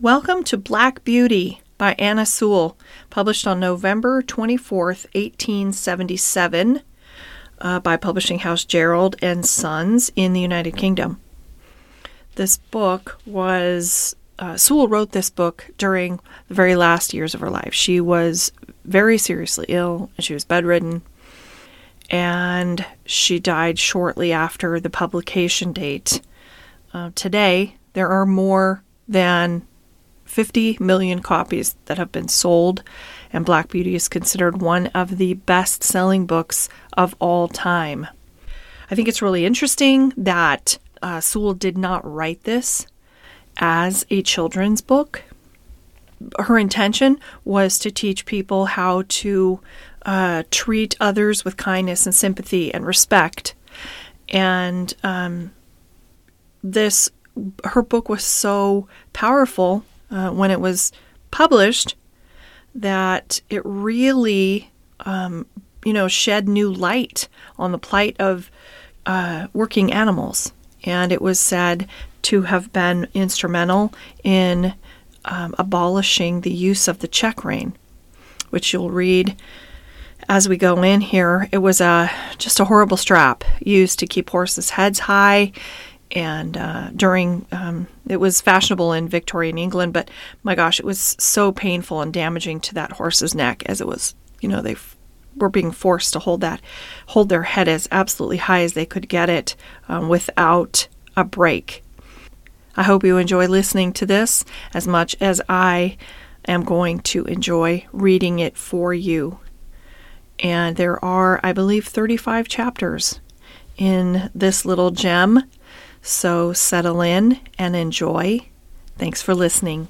Welcome to Black Beauty by Anna Sewell, published on November 24th, 1877 by publishing house Gerald and Sons in the United Kingdom. This book was, Sewell wrote this book during the very last years of her life. She was very seriously ill, and she was bedridden, and she died shortly after the publication date. Today, there are more than 50 million copies that have been sold, and Black Beauty is considered one of the best-selling books of all time. I think it's really interesting that Sewell did not write this as a children's book. Her intention was to teach people how to treat others with kindness and sympathy and respect. And her book was so powerful when it was published that it really, shed new light on the plight of working animals. And it was said to have been instrumental in abolishing the use of the check rein, which you'll read as we go in here. It was just a horrible strap used to keep horses' heads high. And it was fashionable in Victorian England, but my gosh, it was so painful and damaging to that horse's neck, as it was, they were being forced to hold their head as absolutely high as they could get it without a break. I hope you enjoy listening to this as much as I am going to enjoy reading it for you. And there are, I believe, 35 chapters in this little gem. So settle in and enjoy. Thanks for listening.